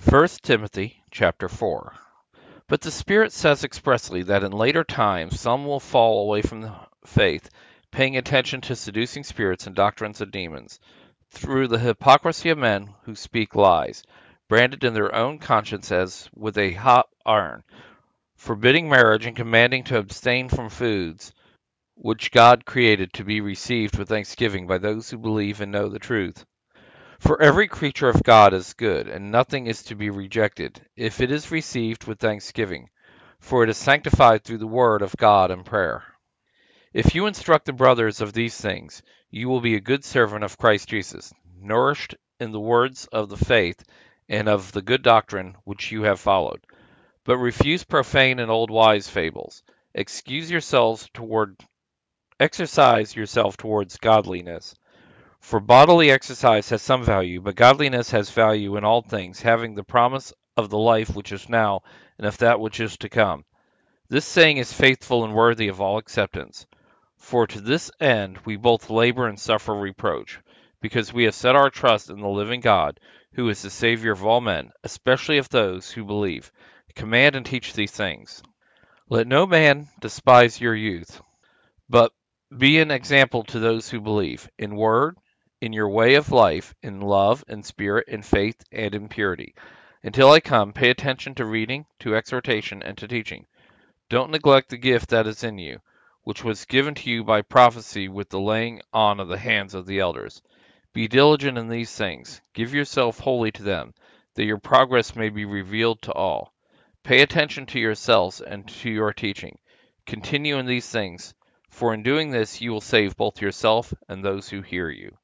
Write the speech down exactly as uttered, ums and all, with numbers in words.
First Timothy chapter four. But the Spirit says expressly that in later times some will fall away from the faith, paying attention to seducing spirits and doctrines of demons, through the hypocrisy of men who speak lies, branded in their own conscience as with a hot iron, forbidding marriage and commanding to abstain from foods which God created to be received with thanksgiving by those who believe and know the truth. For every creature of God is good, and nothing is to be rejected, if it is received with thanksgiving, for it is sanctified through the word of God and prayer. If you instruct the brothers of these things, you will be a good servant of Christ Jesus, nourished in the words of the faith and of the good doctrine which you have followed. But refuse profane and old wise fables. Excuse yourselves toward, exercise yourself towards godliness. For bodily exercise has some value, but godliness has value in all things, having the promise of the life which is now and of that which is to come. This saying is faithful and worthy of all acceptance. For to this end we both labor and suffer reproach, because we have set our trust in the living God, who is the Savior of all men, especially of those who believe. Command and teach these things. Let no man despise your youth, but be an example to those who believe, in word, in your way of life, in love, in spirit, in faith, and in purity. Until I come, pay attention to reading, to exhortation, and to teaching. Don't neglect the gift that is in you, which was given to you by prophecy with the laying on of the hands of the elders. Be diligent in these things. Give yourself wholly to them, that your progress may be revealed to all. Pay attention to yourselves and to your teaching. Continue in these things, for in doing this you will save both yourself and those who hear you.